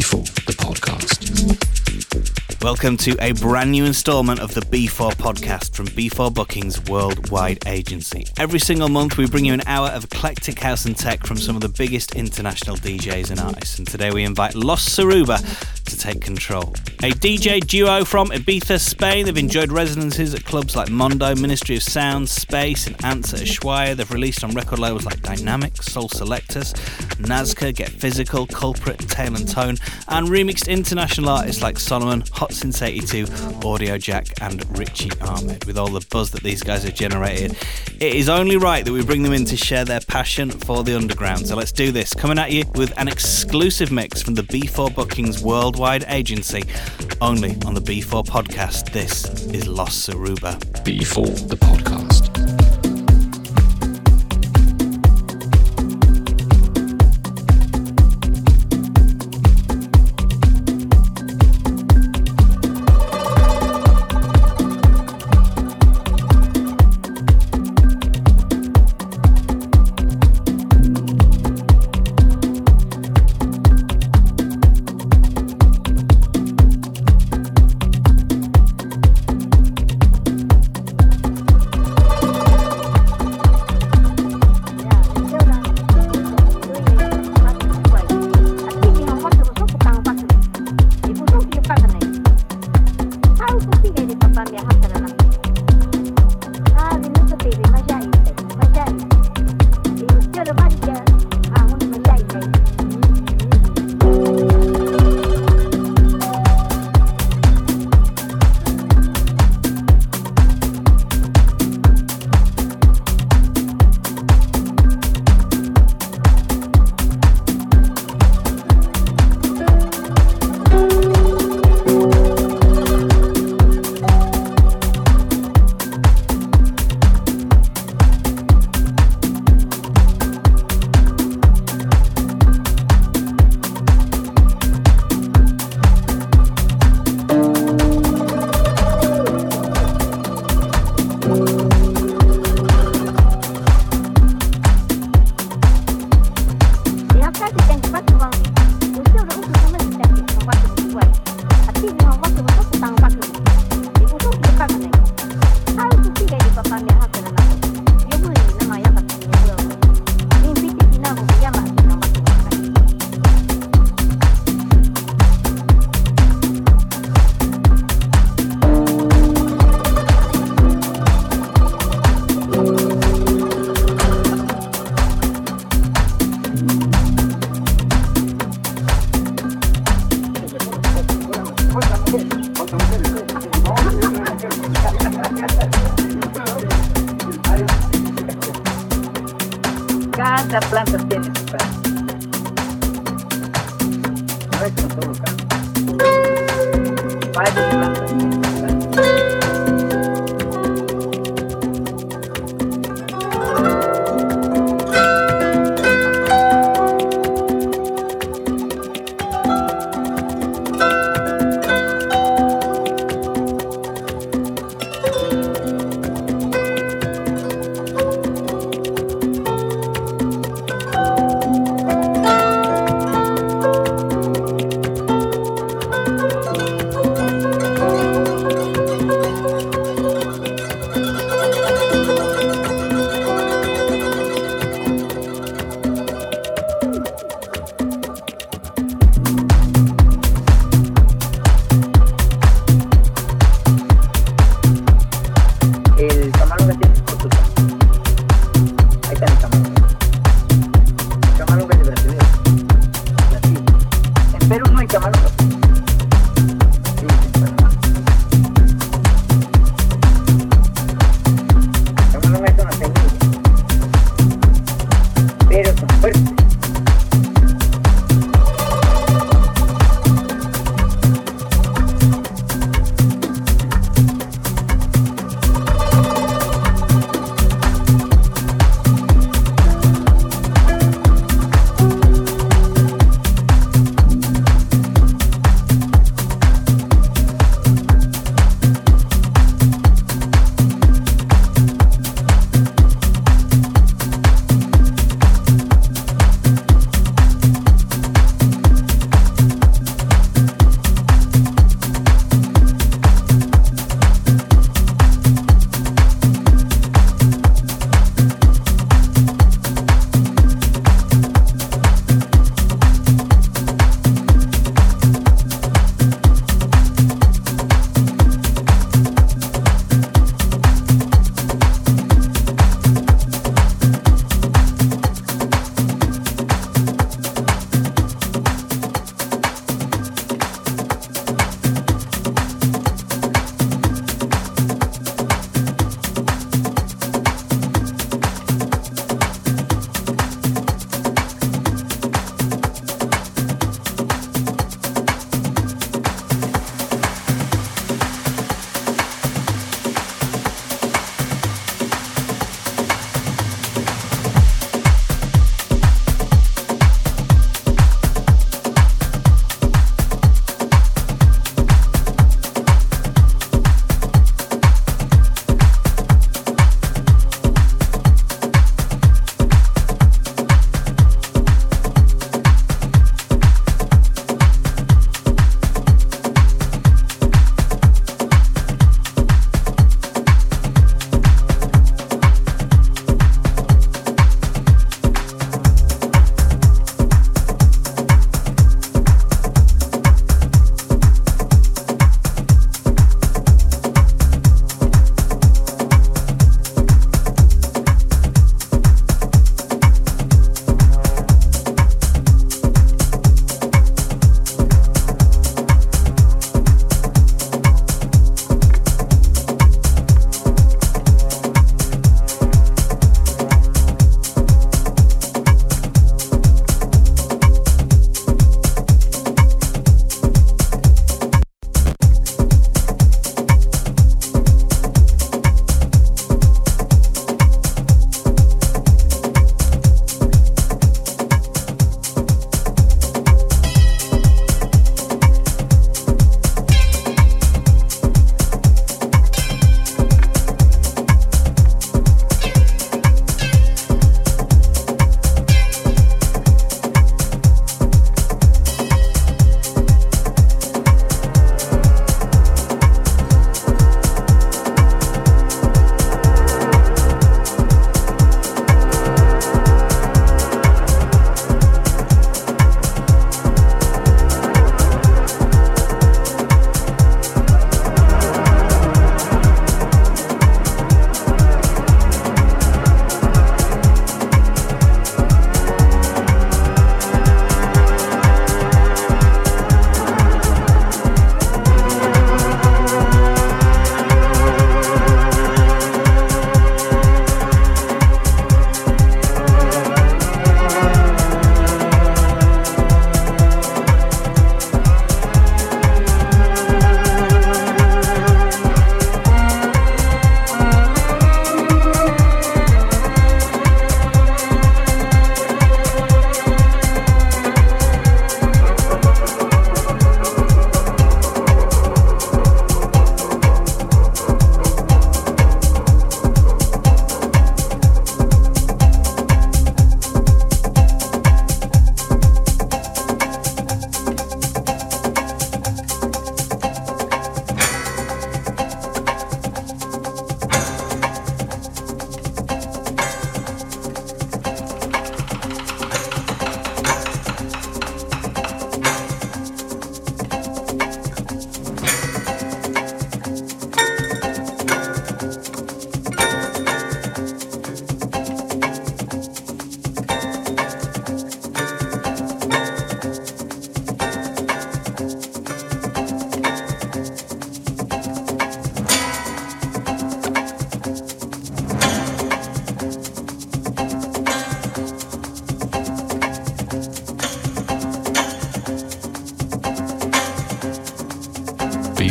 B4, the podcast. Welcome to a brand new installment of the B4 Podcast from B4 Bookings Worldwide Agency. Every single month we bring you an hour of eclectic house and tech from some of the biggest international DJs and artists. And today we invite Lost Suruba to take control. A DJ duo from Ibiza, Spain. They've enjoyed residencies at clubs like Mondo, Ministry of Sound, Space and Ants at Ushuaïa. They've released on record labels like Dynamics, Soul Selectus, Nazca, Get Physical, Culprit, Tale and Tone, and remixed international artists like Solomon, Hot Since 82, Audio Jack and Richie Armett. With all the buzz that these guys have generated, it is only right that we bring them in to share their passion for the underground. So let's do this. Coming at you with an exclusive mix from the B4 Bookings Worldwide Agency, only on the B4 Podcast. This is Lost Suruba. B4, the podcast.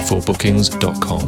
b4bookings.com.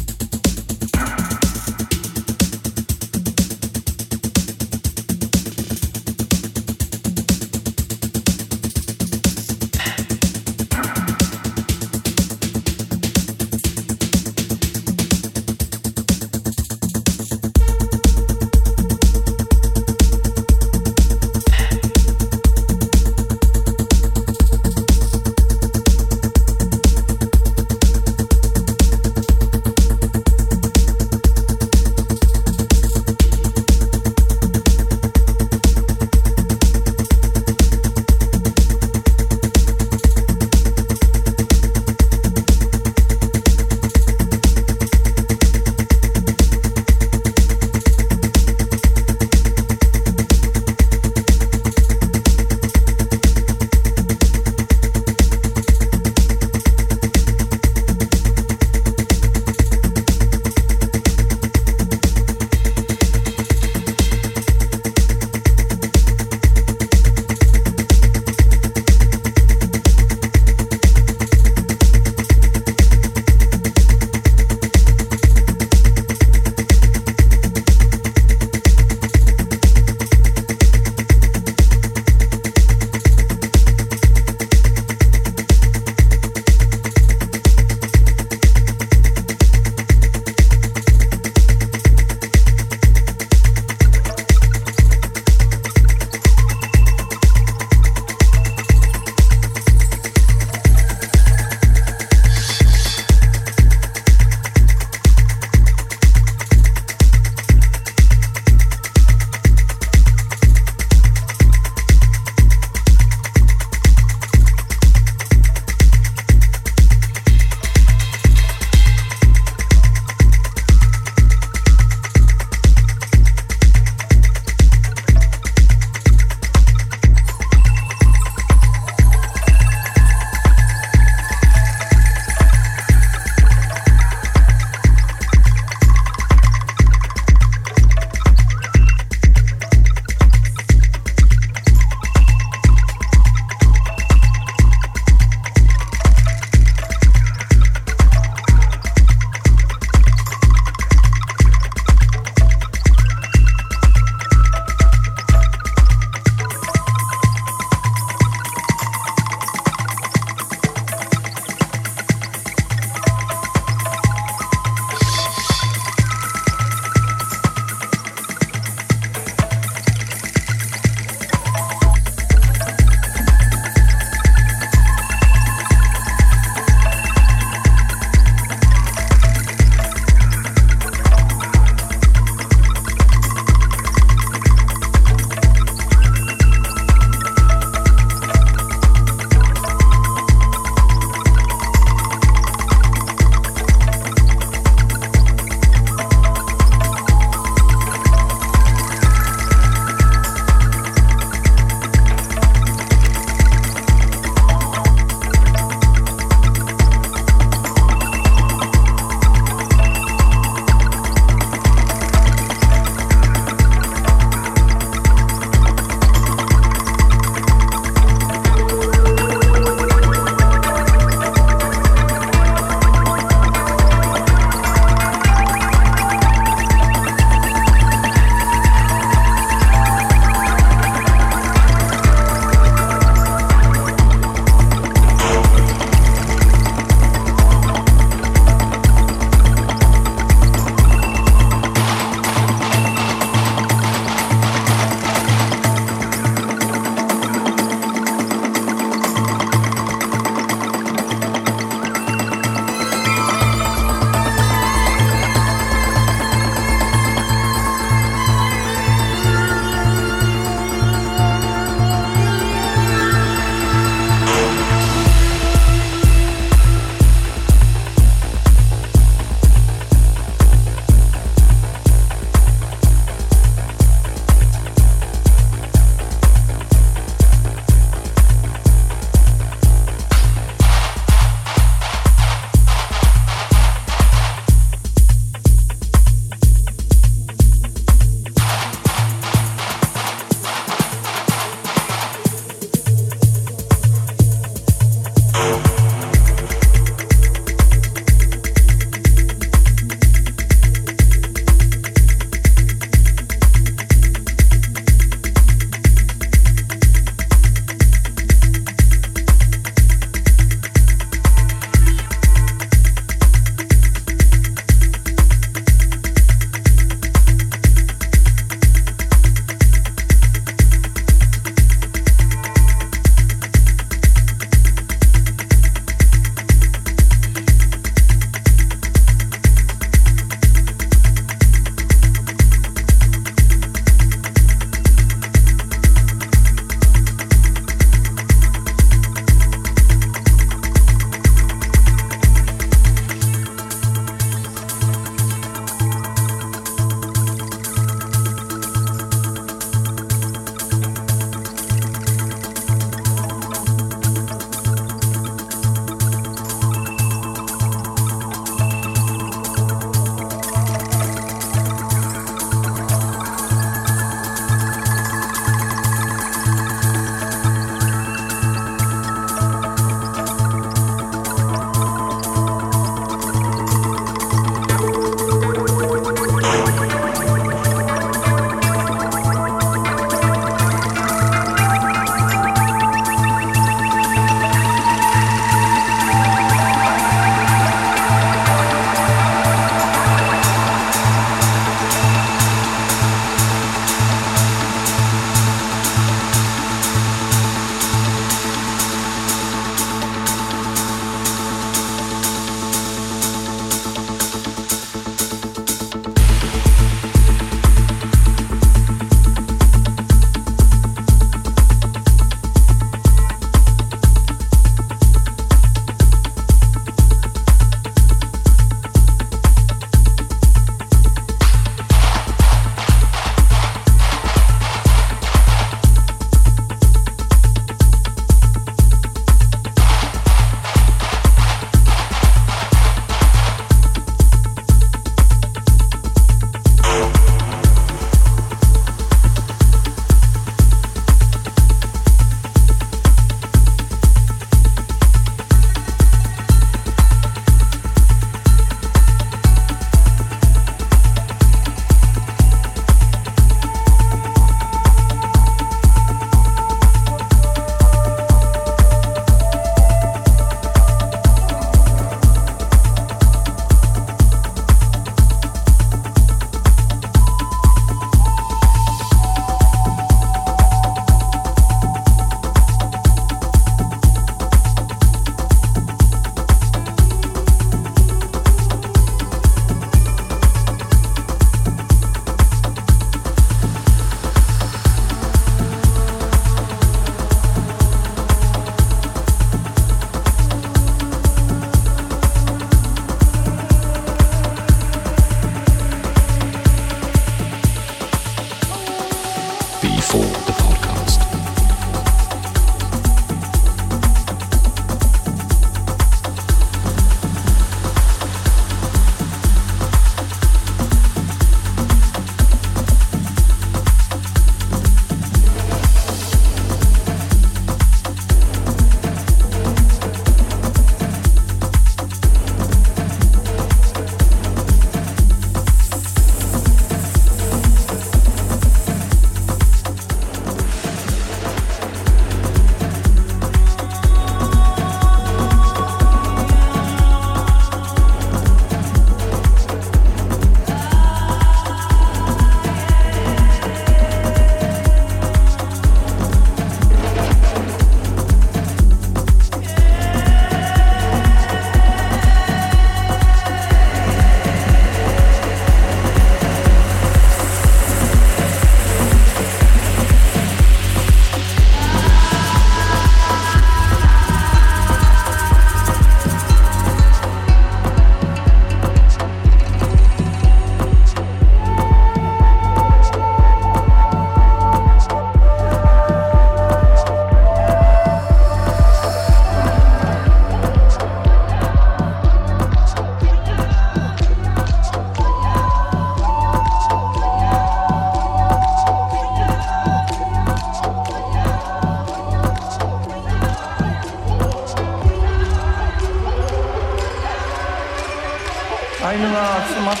アイヌが集まって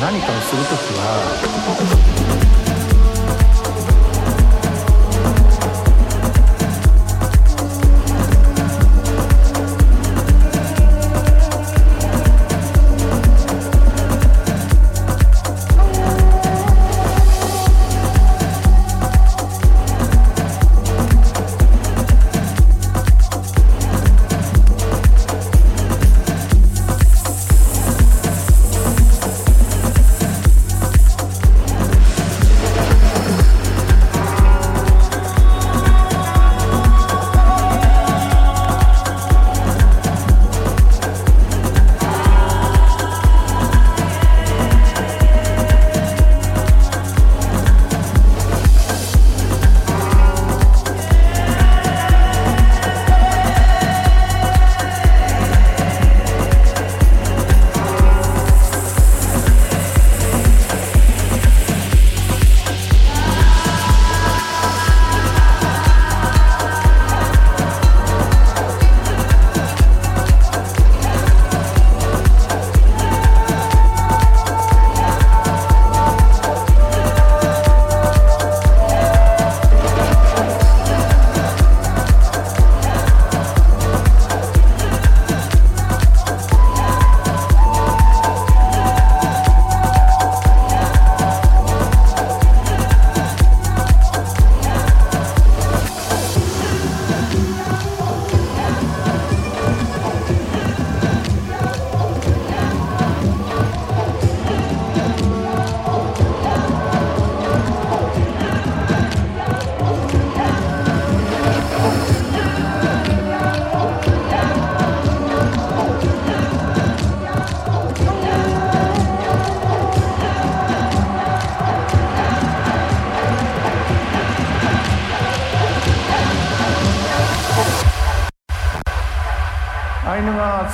何かをするときは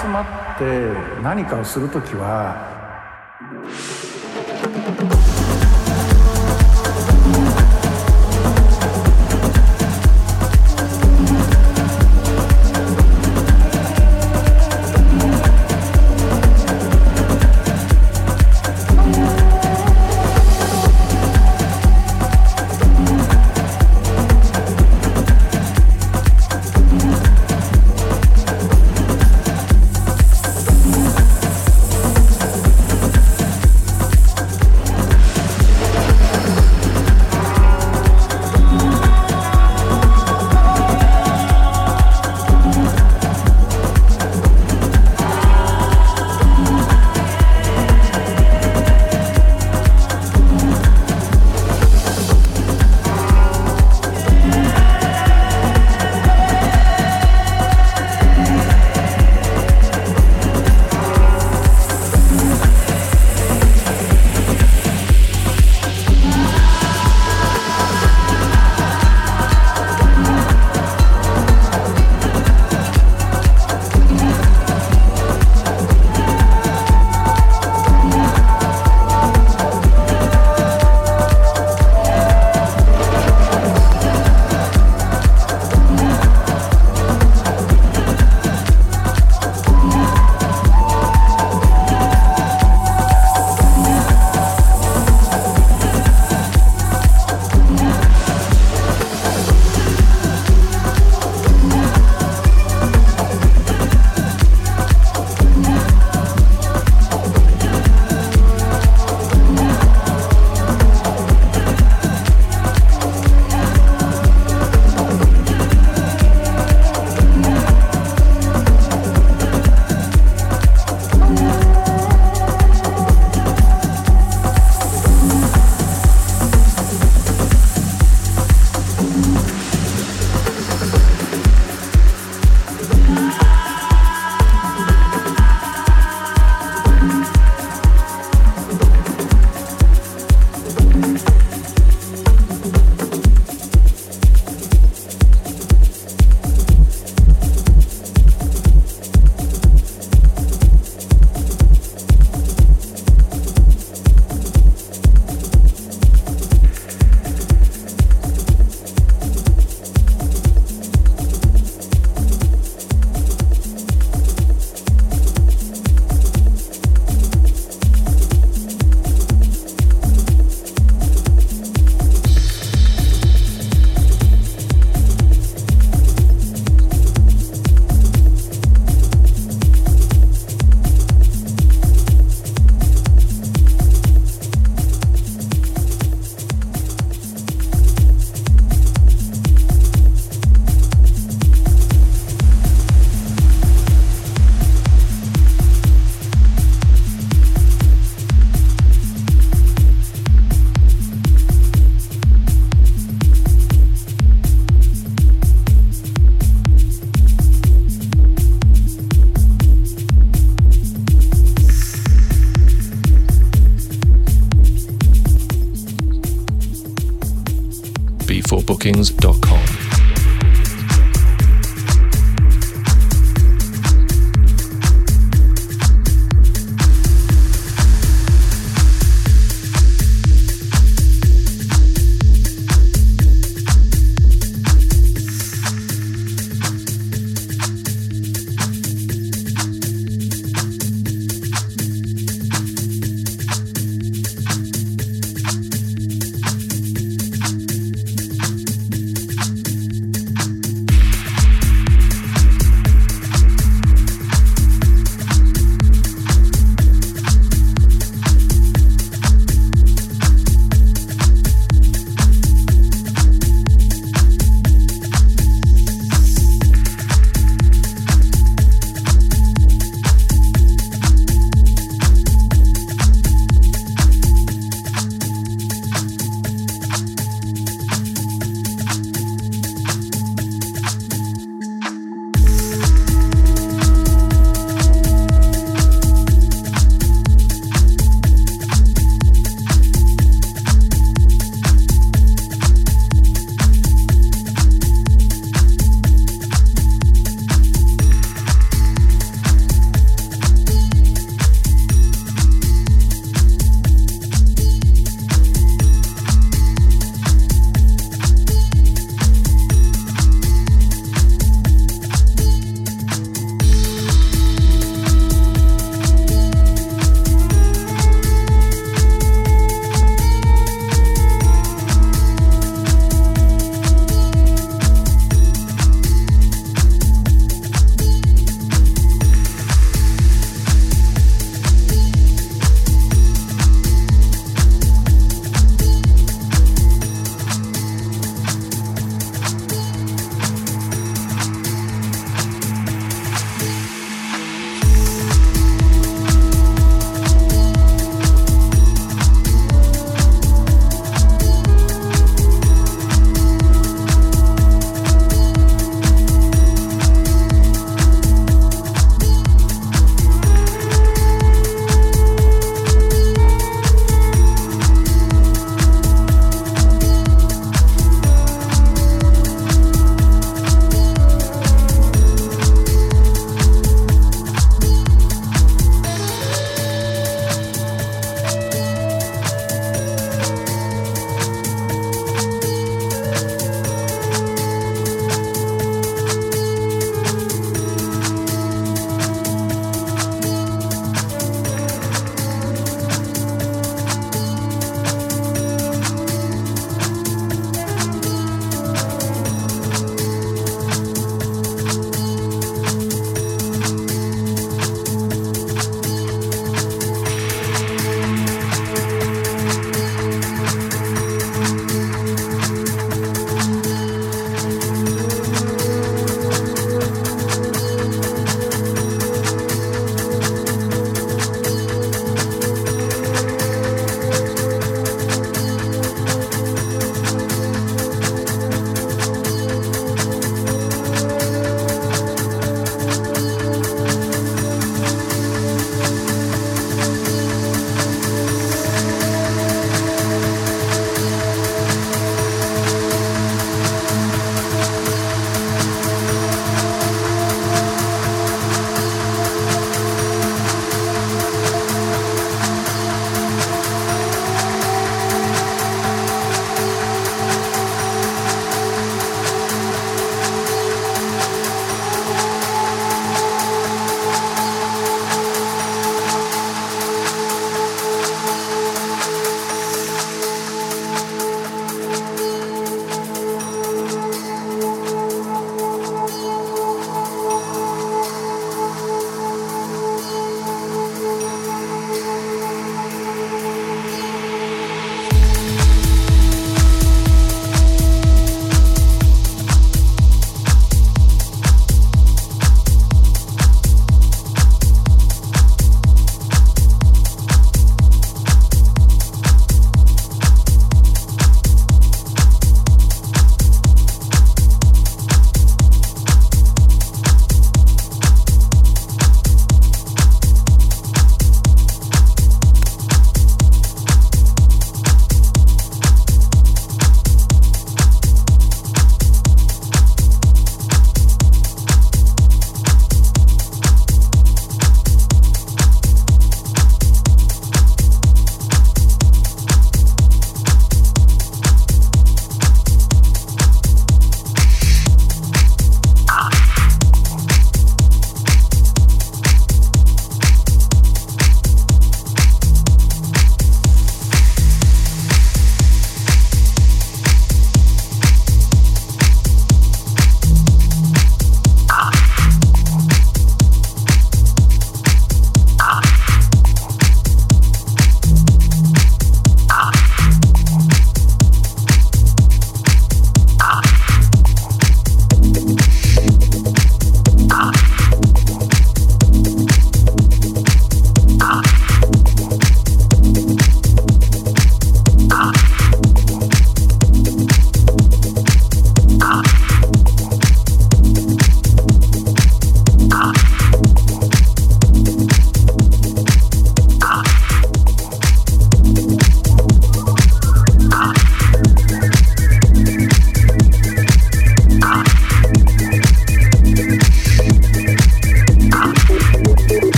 集まって何かをするときは b4bookings.com.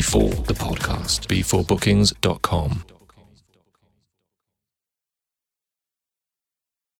B4 the podcast, b4bookings.com.